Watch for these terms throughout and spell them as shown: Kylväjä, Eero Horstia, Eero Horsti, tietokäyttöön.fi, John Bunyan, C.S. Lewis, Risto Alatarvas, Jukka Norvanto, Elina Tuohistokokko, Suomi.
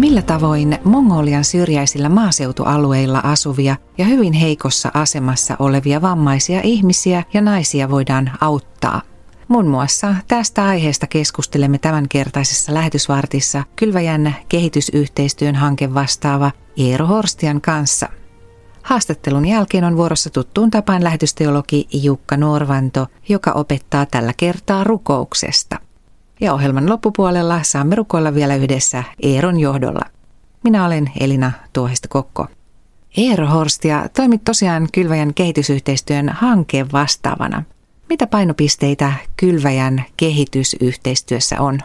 millä tavoin Mongolian syrjäisillä maaseutualueilla asuvia ja hyvin heikossa asemassa olevia vammaisia ihmisiä ja naisia voidaan auttaa. Muun muassa tästä aiheesta keskustelemme tämänkertaisessa lähetysvartissa Kylväjän kehitysyhteistyön hankevastaava Eero Horstian kanssa. Haastattelun jälkeen on vuorossa tuttuun tapaan lähetysteologi Jukka Norvanto, joka opettaa tällä kertaa rukouksesta. Ja ohjelman loppupuolella saamme rukoilla vielä yhdessä Eeron johdolla. Minä olen Elina Tuohistokokko. Eero Horstia, toimit tosiaan Kylväjän kehitysyhteistyön hankkeen vastaavana. Mitä painopisteitä Kylväjän kehitysyhteistyössä on?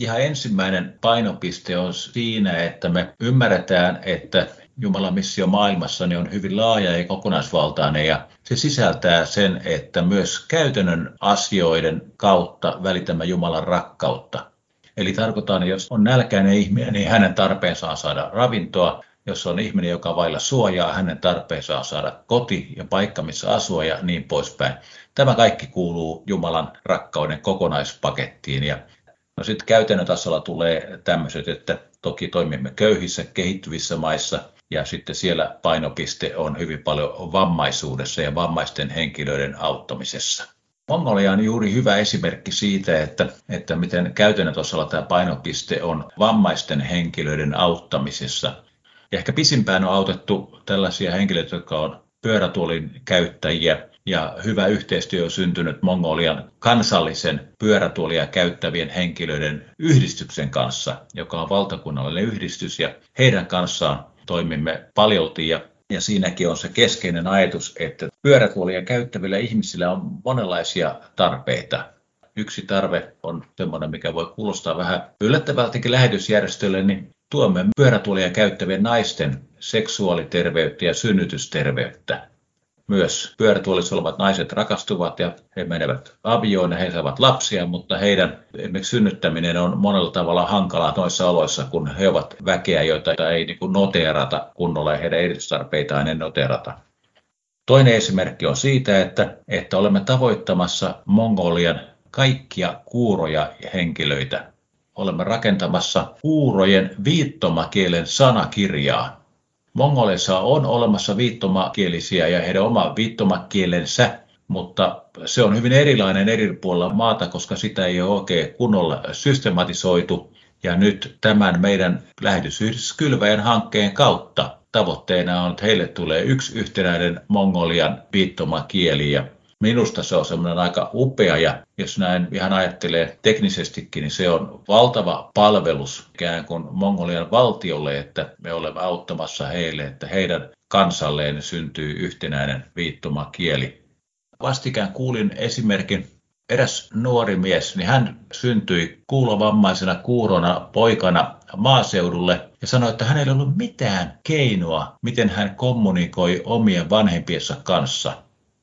Ihan ensimmäinen painopiste on siinä, että me ymmärretään, että Jumalan missio maailmassa on hyvin laaja ja kokonaisvaltainen, ja se sisältää sen, että myös käytännön asioiden kautta välitämme Jumalan rakkautta. Eli tarkoitan, jos on nälkäinen ihminen, niin hänen tarpeensaan saada ravintoa. Jos on ihminen, joka vailla suojaa, hänen tarpeensaan saada koti ja paikka, missä asua ja niin poispäin. Tämä kaikki kuuluu Jumalan rakkauden kokonaispakettiin. Ja no sitten käytännön tasolla tulee tämmöiset, että toki toimimme köyhissä, kehittyvissä maissa. Ja sitten siellä painopiste on hyvin paljon vammaisuudessa ja vammaisten henkilöiden auttamisessa. Mongolia on juuri hyvä esimerkki siitä, että miten käytännön tasolla tämä painopiste on vammaisten henkilöiden auttamisessa. Ja ehkä pisimpään on autettu tällaisia henkilöitä, jotka on pyörätuolin käyttäjiä. Ja hyvä yhteistyö on syntynyt Mongolian kansallisen pyörätuolia käyttävien henkilöiden yhdistyksen kanssa, joka on valtakunnallinen yhdistys, ja heidän kanssaan toimimme paljolti. Ja siinäkin on se keskeinen ajatus, että pyörätuolia käyttävillä ihmisillä on monenlaisia tarpeita. Yksi tarve on sellainen, mikä voi kuulostaa vähän yllättävältäkin lähetysjärjestölle, niin tuomme pyörätuolia käyttävien naisten seksuaaliterveyttä ja synnytysterveyttä. Myös pyörätuolissa olevat naiset rakastuvat ja he menevät avioon ja he saavat lapsia, mutta heidän synnyttäminen on monella tavalla hankalaa noissa oloissa, kun he ovat väkeä, joita ei noteerata kunnolla ja heidän erityistarpeitaan ei noteerata. Toinen esimerkki on siitä, että olemme tavoittamassa Mongolian kaikkia kuuroja henkilöitä. Olemme rakentamassa kuurojen viittomakielen sanakirjaa. Mongoleissa on olemassa viittomakielisiä ja heidän oma viittomakielensä, mutta se on hyvin erilainen eri puolilla maata, koska sitä ei ole oikein kunnolla systematisoitu. Ja nyt tämän meidän lähetysyhdistys Kylväjän hankkeen kautta tavoitteena on, että heille tulee yksi yhtenäinen Mongolian viittomakieli. Ja minusta se on semmoinen aika upea, ja jos näin ihan ajattelee teknisestikin, niin se on valtava palvelus ikään kuin Mongolian valtiolle, että me olemme auttamassa heille, että heidän kansalleen syntyy yhtenäinen viittomakieli. Vastikään kuulin esimerkin, eräs nuori mies, niin hän syntyi kuulovammaisena kuurona poikana maaseudulle ja sanoi, että hänellä ei ollut mitään keinoa, miten hän kommunikoi omien vanhempiensa kanssa.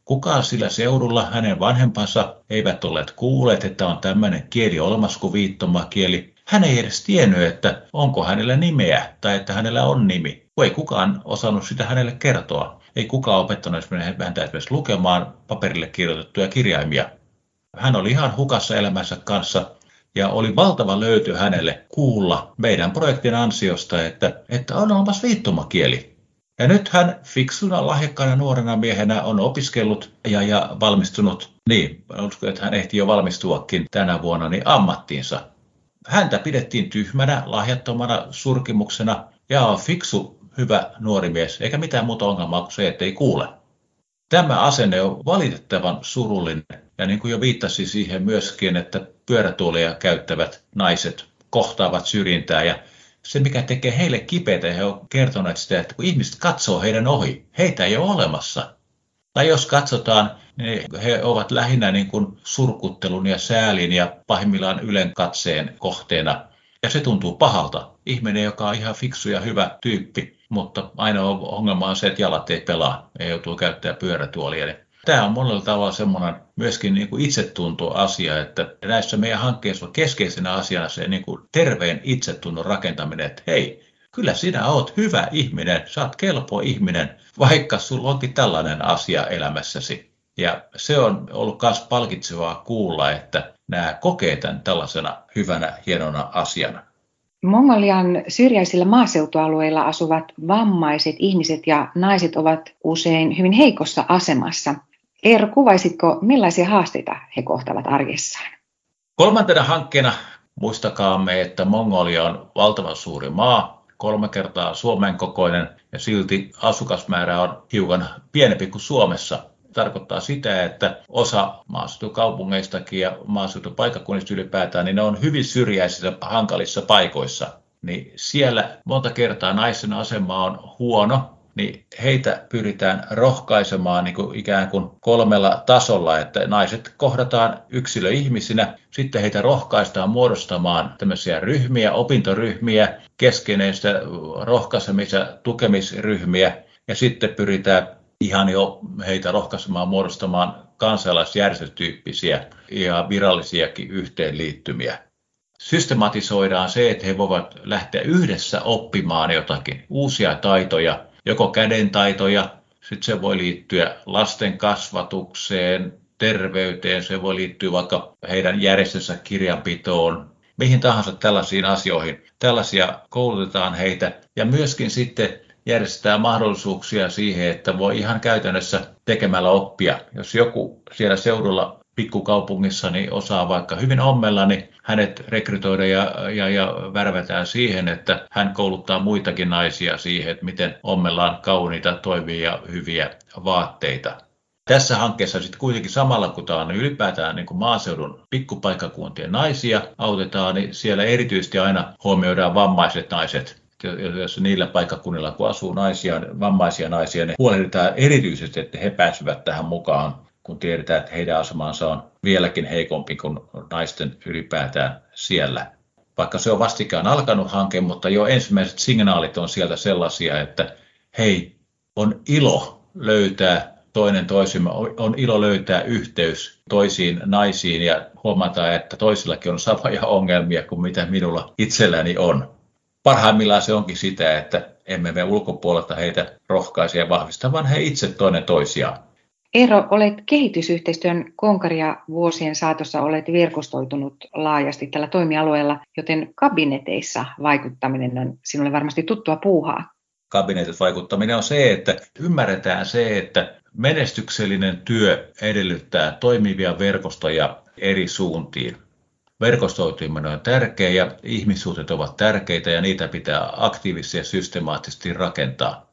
Kukaan sillä seudulla, hänen vanhempansa eivät olleet kuulleet, että on tämmöinen kieli olemassa kuin viittomakieli. Hän ei edes tiennyt, että onko hänellä nimeä tai että hänellä on nimi, kun ei kukaan osannut sitä hänelle kertoa. Ei kukaan opettanut häntä esimerkiksi lukemaan paperille kirjoitettuja kirjaimia. Hän oli ihan hukassa elämänsä kanssa ja oli valtava löyty hänelle kuulla meidän projektin ansiosta, että on olemassa viittomakieli. Ja nyt hän fiksuna, lahjakkaana nuorena miehenä on opiskellut ja valmistunut, niin uskon, että hän ehti jo valmistuakin tänä vuonna, niin ammattiinsa. Häntä pidettiin tyhmänä, lahjattomana, surkimuksena ja on fiksu, hyvä nuori mies, eikä mitään muuta ongelmaa kuin se, ettei kuule. Tämä asenne on valitettavan surullinen ja niin kuin jo viittasi siihen myöskin, että pyörätuolia käyttävät naiset kohtaavat syrjintää ja se, mikä tekee heille kipeätä, he ovat kertoneet sitä, että kun ihmiset katsoo heidän ohi, heitä ei ole olemassa. Tai jos katsotaan, niin he ovat lähinnä niin kuin surkuttelun ja säälin ja pahimmillaan ylen katseen kohteena. Ja se tuntuu pahalta. Ihminen, joka on ihan fiksu ja hyvä tyyppi, mutta ainoa ongelma on se, että jalat ei pelaa ja joutuu käyttämään pyörätuolia. Tämä on monella tavalla semmoinen myöskin niin kuin itsetuntoasia, että näissä meidän hankkeissa on keskeisenä asiana se niin kuin terveen itsetunnon rakentaminen, että hei, kyllä sinä oot hyvä ihminen, sä oot kelpo ihminen, vaikka sulla onkin tällainen asia elämässäsi. Ja se on ollut myös palkitsevaa kuulla, että nämä kokee tämän tällaisena hyvänä, hienona asiana. Mongolian syrjäisillä maaseutualueilla asuvat vammaiset ihmiset ja naiset ovat usein hyvin heikossa asemassa. Eero, kuvaisitko, millaisia haasteita he kohtavat arjessaan? Kolmantena hankkeena muistakaamme, että Mongolia on valtavan suuri maa, 3 kertaa Suomen kokoinen, ja silti asukasmäärä on hiukan pienempi kuin Suomessa. Tarkoittaa sitä, että osa maaseutukaupungeistakin ja maaseutupaikkakunnista ylipäätään, niin ne on hyvin syrjäisissä, hankalissa paikoissa. Niin siellä monta kertaa naisen asema on huono, niin heitä pyritään rohkaisemaan niin kuin ikään kuin 3 tasolla, että naiset kohdataan yksilöihmisinä, sitten heitä rohkaistaan muodostamaan tämmöisiä ryhmiä, opintoryhmiä, keskeneistä rohkaisemista, tukemisryhmiä, ja sitten pyritään ihan jo heitä rohkaisemaan muodostamaan kansalaisjärjestötyyppisiä ja virallisiakin yhteenliittymiä. Systematisoidaan se, että he voivat lähteä yhdessä oppimaan jotakin uusia taitoja, joko kädentaitoja, sitten se voi liittyä lasten kasvatukseen, terveyteen, se voi liittyä vaikka heidän järjestönsä kirjanpitoon, mihin tahansa tällaisiin asioihin. Tällaisia koulutetaan heitä ja myöskin sitten järjestetään mahdollisuuksia siihen, että voi ihan käytännössä tekemällä oppia. Jos joku siellä seudulla pikkukaupungissa niin osaa vaikka hyvin ommella, niin hänet rekrytoida ja värvätään siihen, että hän kouluttaa muitakin naisia siihen, että miten ommellaan kauniita, toimivia ja hyviä vaatteita. Tässä hankkeessa sitten kuitenkin samalla, kun tämä on ylipäätään niin kuin maaseudun pikkupaikkakuntien naisia autetaan, niin siellä erityisesti aina huomioidaan vammaiset naiset. Jos niillä paikkakunnilla, kun asuu naisia, vammaisia naisia, niin huolehditaan erityisesti, että he pääsevät tähän mukaan, kun tiedetään, että heidän asemansa on vieläkin heikompi kuin naisten ylipäätään siellä. Vaikka se on vastikään alkanut hanke, mutta jo ensimmäiset signaalit on sieltä sellaisia, että hei, on ilo löytää toinen toisimme, on ilo löytää yhteys toisiin naisiin ja huomata, että toisillakin on samoja ongelmia kuin mitä minulla itselläni on. Parhaimmillaan se onkin sitä, että emme me ulkopuolelta heitä rohkaise ja vahvista, vaan he itse toinen toisiaan. Eero, olet kehitysyhteistyön konkaria vuosien saatossa, olet verkostoitunut laajasti tällä toimialueella, joten kabineteissa vaikuttaminen on sinulle varmasti tuttua puuhaa. Kabinetit vaikuttaminen on se, että ymmärretään se, että menestyksellinen työ edellyttää toimivia verkostoja eri suuntiin. Verkostoituminen on tärkeä ja ihmissuhteet ovat tärkeitä ja niitä pitää aktiivisesti ja systemaattisesti rakentaa.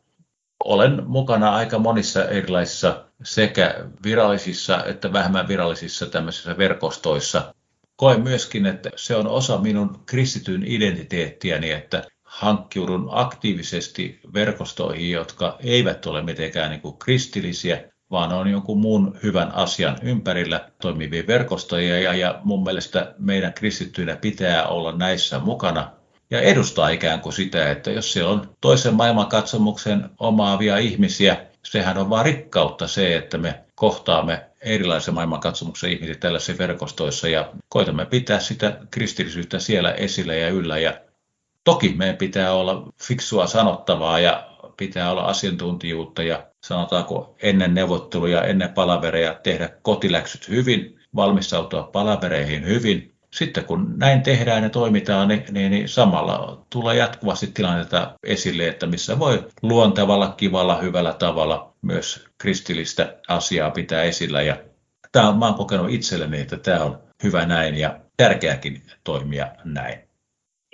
Olen mukana aika monissa erilaisissa sekä virallisissa että vähemmän virallisissa tämmöisissä verkostoissa. Koen myöskin, että se on osa minun kristityn identiteettiäni, että hankkiudun aktiivisesti verkostoihin, jotka eivät ole mitenkään niin kuin kristillisiä, vaan on jonkun muun hyvän asian ympärillä toimivia verkostoja ja mun mielestä meidän kristittyinä pitää olla näissä mukana ja edustaa ikään kuin sitä, että jos siellä on toisen maailmankatsomuksen omaavia ihmisiä, sehän on vaan rikkautta se, että me kohtaamme erilaisen maailmankatsomuksen ihmisiä tällaisissa verkostoissa ja koitamme pitää sitä kristillisyyttä siellä esillä ja yllä ja toki meidän pitää olla fiksua sanottavaa ja pitää olla asiantuntijuutta ja sanotaanko ennen neuvotteluja, ennen palavereja tehdä kotiläksyt hyvin, valmistautua palavereihin hyvin. Sitten kun näin tehdään ja toimitaan, niin samalla tulee jatkuvasti tilannetta esille, että missä voi luontevalla, kivalla, hyvällä tavalla myös kristillistä asiaa pitää esillä. Ja mä oon kokenut itselleni, että tämä on hyvä näin ja tärkeäkin toimia näin.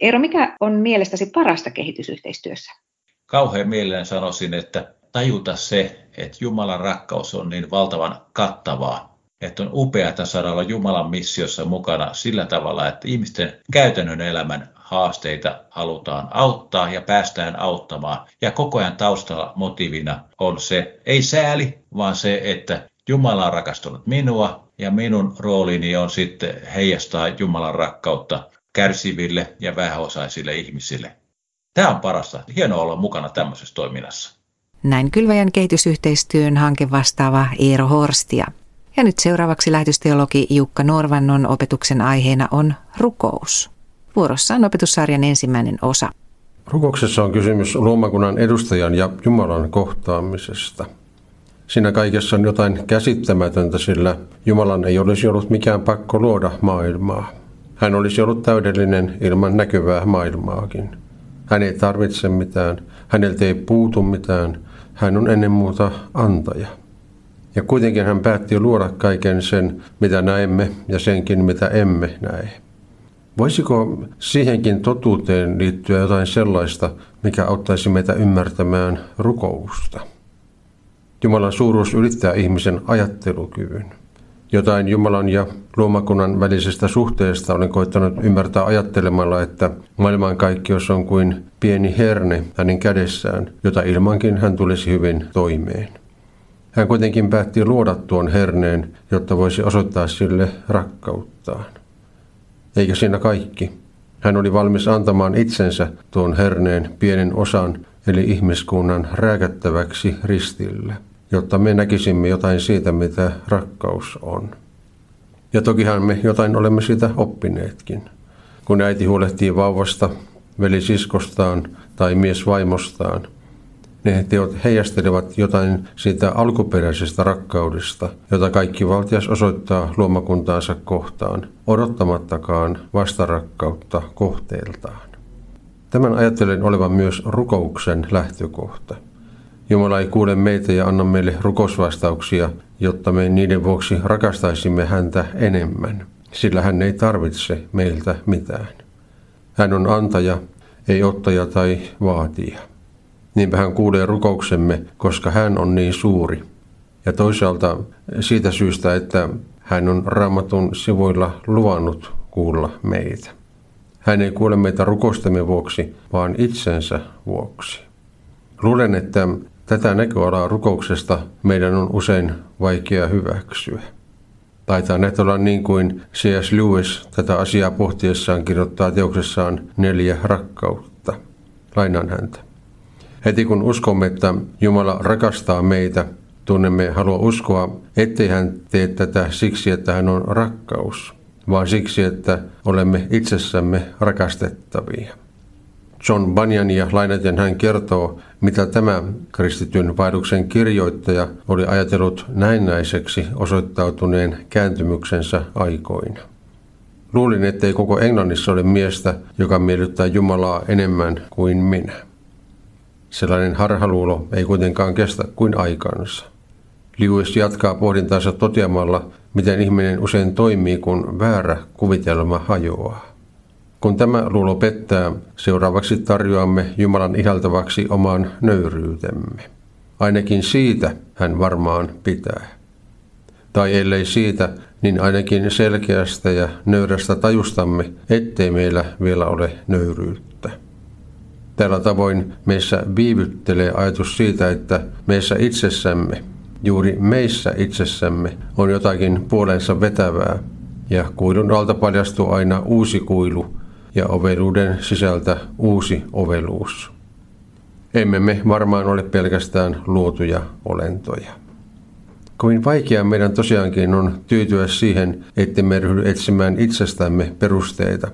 Eero, mikä on mielestäsi parasta kehitysyhteistyössä? Kauhean mielelläni sanoisin, että tajuta se, että Jumalan rakkaus on niin valtavan kattavaa, että on upeata saada olla Jumalan missiossa mukana sillä tavalla, että ihmisten käytännön elämän haasteita halutaan auttaa ja päästään auttamaan. Ja koko ajan taustalla motiivina on se, ei sääli, vaan se, että Jumala on rakastanut minua ja minun roolini on sitten heijastaa Jumalan rakkautta kärsiville ja vähäosaisille ihmisille. Tämä on parasta. Hienoa olla mukana tämmöisessä toiminnassa. Näin Kylväjän kehitysyhteistyön hanke vastaava Eero Horstia. Ja nyt seuraavaksi lähetysteologi Jukka Norvannon opetuksen aiheena on rukous. Vuorossa on opetussarjan ensimmäinen osa. Rukouksessa on kysymys luomakunnan edustajan ja Jumalan kohtaamisesta. Siinä kaikessa on jotain käsittämätöntä, sillä Jumalan ei olisi ollut mikään pakko luoda maailmaa. Hän olisi ollut täydellinen ilman näkyvää maailmaakin. Hän ei tarvitse mitään, häneltä ei puutu mitään, hän on ennen muuta antaja. Ja kuitenkin hän päätti luoda kaiken sen, mitä näemme, ja senkin, mitä emme näe. Voisiko siihenkin totuuteen liittyä jotain sellaista, mikä auttaisi meitä ymmärtämään rukousta? Jumalan suuruus ylittää ihmisen ajattelukyvyn. Jotain Jumalan ja luomakunnan välisestä suhteesta olen koittanut ymmärtää ajattelemalla, että maailmankaikkeus on kuin pieni herne hänen kädessään, jota ilmankin hän tulisi hyvin toimeen. Hän kuitenkin päätti luoda tuon herneen, jotta voisi osoittaa sille rakkauttaan. Eikä siinä kaikki. Hän oli valmis antamaan itsensä tuon herneen pienen osan, eli ihmiskunnan rääkättäväksi ristille, jotta me näkisimme jotain siitä, mitä rakkaus on. Ja tokihan me jotain olemme siitä oppineetkin. Kun äiti huolehtii vauvasta, veli siskostaan tai mies vaimostaan, ne teot heijastelevat jotain siitä alkuperäisestä rakkaudesta, jota kaikki valtias osoittaa luomakuntaansa kohtaan, odottamattakaan vastarakkautta kohteeltaan. Tämän ajattelen olevan myös rukouksen lähtökohta. Jumala ei kuule meitä ja anna meille rukousvastauksia, jotta me niiden vuoksi rakastaisimme häntä enemmän, sillä hän ei tarvitse meiltä mitään. Hän on antaja, ei ottaja tai vaatija. Niinpä hän kuulee rukouksemme, koska hän on niin suuri. Ja toisaalta siitä syystä, että hän on Raamatun sivuilla luvannut kuulla meitä. Hän ei kuule meitä rukoustemme vuoksi, vaan itsensä vuoksi. Luulen, että tätä näköalaa rukouksesta meidän on usein vaikea hyväksyä. Taitaa näitä olla niin kuin C.S. Lewis tätä asiaa pohtiessaan kirjoittaa teoksessaan 4 rakkautta. Lainaan häntä. Heti kun uskomme, että Jumala rakastaa meitä, tunnemme halua uskoa, ettei hän tee tätä siksi, että hän on rakkaus, vaan siksi, että olemme itsessämme rakastettavia. John Bunyania lainaten hän kertoo, mitä tämä kristityn vaelluksen kirjoittaja oli ajatellut näennäiseksi osoittautuneen kääntymyksensä aikoina. Luulin, ettei koko Englannissa ole miestä, joka miellyttää Jumalaa enemmän kuin minä. Sellainen harhaluulo ei kuitenkaan kestä kuin aikaansa. Lewis jatkaa pohdintaansa toteamalla, miten ihminen usein toimii, kun väärä kuvitelma hajoaa. Kun tämä luulo pettää, seuraavaksi tarjoamme Jumalan ihaltavaksi oman nöyryytemme. Ainakin siitä hän varmaan pitää. Tai ellei siitä, niin ainakin selkeästä ja nöyrästä tajustamme, ettei meillä vielä ole nöyryyttä. Tällä tavoin meissä viivyttelee ajatus siitä, että meissä itsessämme, juuri meissä itsessämme, on jotakin puolensa vetävää, ja kuilun alta paljastuu aina uusi kuilu ja oveluuden sisältä uusi oveluus. Emme me varmaan ole pelkästään luotuja olentoja. Kovin vaikeaa meidän tosiaankin on tyytyä siihen, ettemme ryhdy etsimään itsestämme perusteita.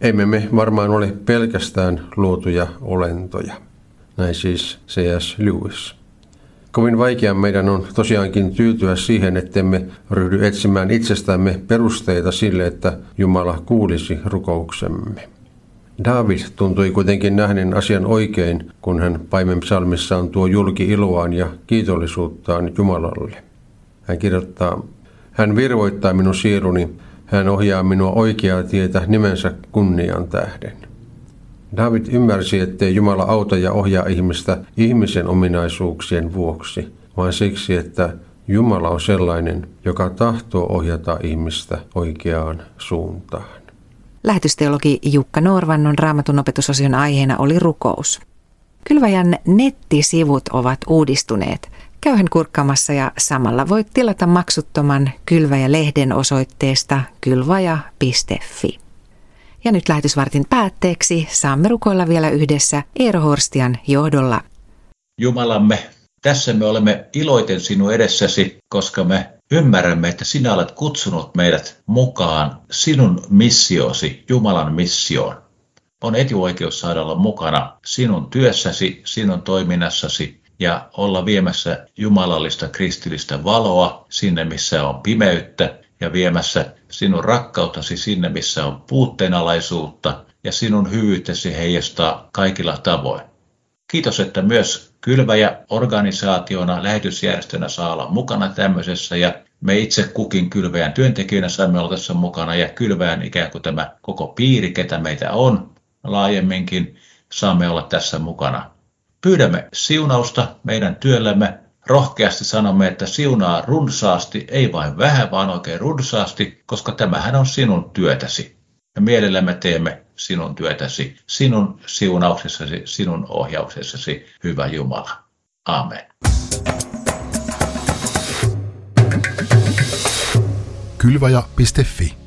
Emme me varmaan ole pelkästään luotuja olentoja. Näin siis C.S. Lewis. Kovin vaikea meidän on tosiaankin tyytyä siihen, ettemme ryhdy etsimään itsestämme perusteita sille, että Jumala kuulisi rukouksemme. Daavid tuntui kuitenkin nähneen asian oikein, kun hän paimen psalmissaan tuo julki iloaan ja kiitollisuuttaan Jumalalle. Hän kirjoittaa, hän virvoittaa minun sieluni, hän ohjaa minua oikeaa tietä nimensä kunnian tähden. Daavid ymmärsi, ettei Jumala auta ja ohjaa ihmistä ihmisen ominaisuuksien vuoksi, vaan siksi, että Jumala on sellainen, joka tahtoo ohjata ihmistä oikeaan suuntaan. Lähetysteologi Jukka Norvannon Raamatun opetusosion aiheena oli rukous. Kylväjän nettisivut ovat uudistuneet. Käyhän kurkkaamassa ja samalla voit tilata maksuttoman Kylväjä-lehden osoitteesta kylvaja.fi. Ja nyt lähetysvartin päätteeksi saamme rukoilla vielä yhdessä Eero Horstian johdolla. Jumalamme, tässä me olemme iloiten sinun edessäsi, koska me ymmärrämme, että sinä olet kutsunut meidät mukaan sinun missiosi, Jumalan missioon. On etuoikeus saada olla mukana sinun työssäsi, sinun toiminnassasi ja olla viemässä jumalallista kristillistä valoa sinne, missä on pimeyttä ja viemässä sinun rakkautasi sinne, missä on puutteenalaisuutta, ja sinun hyvyytesi heijastaa kaikilla tavoin. Kiitos, että myös Kylväjä organisaationa, lähetysjärjestönä saa olla mukana tämmöisessä, ja me itse kukin Kylväjän työntekijänä saamme olla tässä mukana, ja Kylväjän ikään kuin tämä koko piiri, ketä meitä on laajemminkin, saamme olla tässä mukana. Pyydämme siunausta meidän työllämme. Rohkeasti sanomme, että siunaa runsaasti, ei vain vähän, vaan oikein runsaasti, koska tämähän on sinun työtäsi. Ja mielellämme teemme sinun työtäsi, sinun siunauksessasi, sinun ohjauksessasi, hyvä Jumala. Aamen. Kylväjä.fi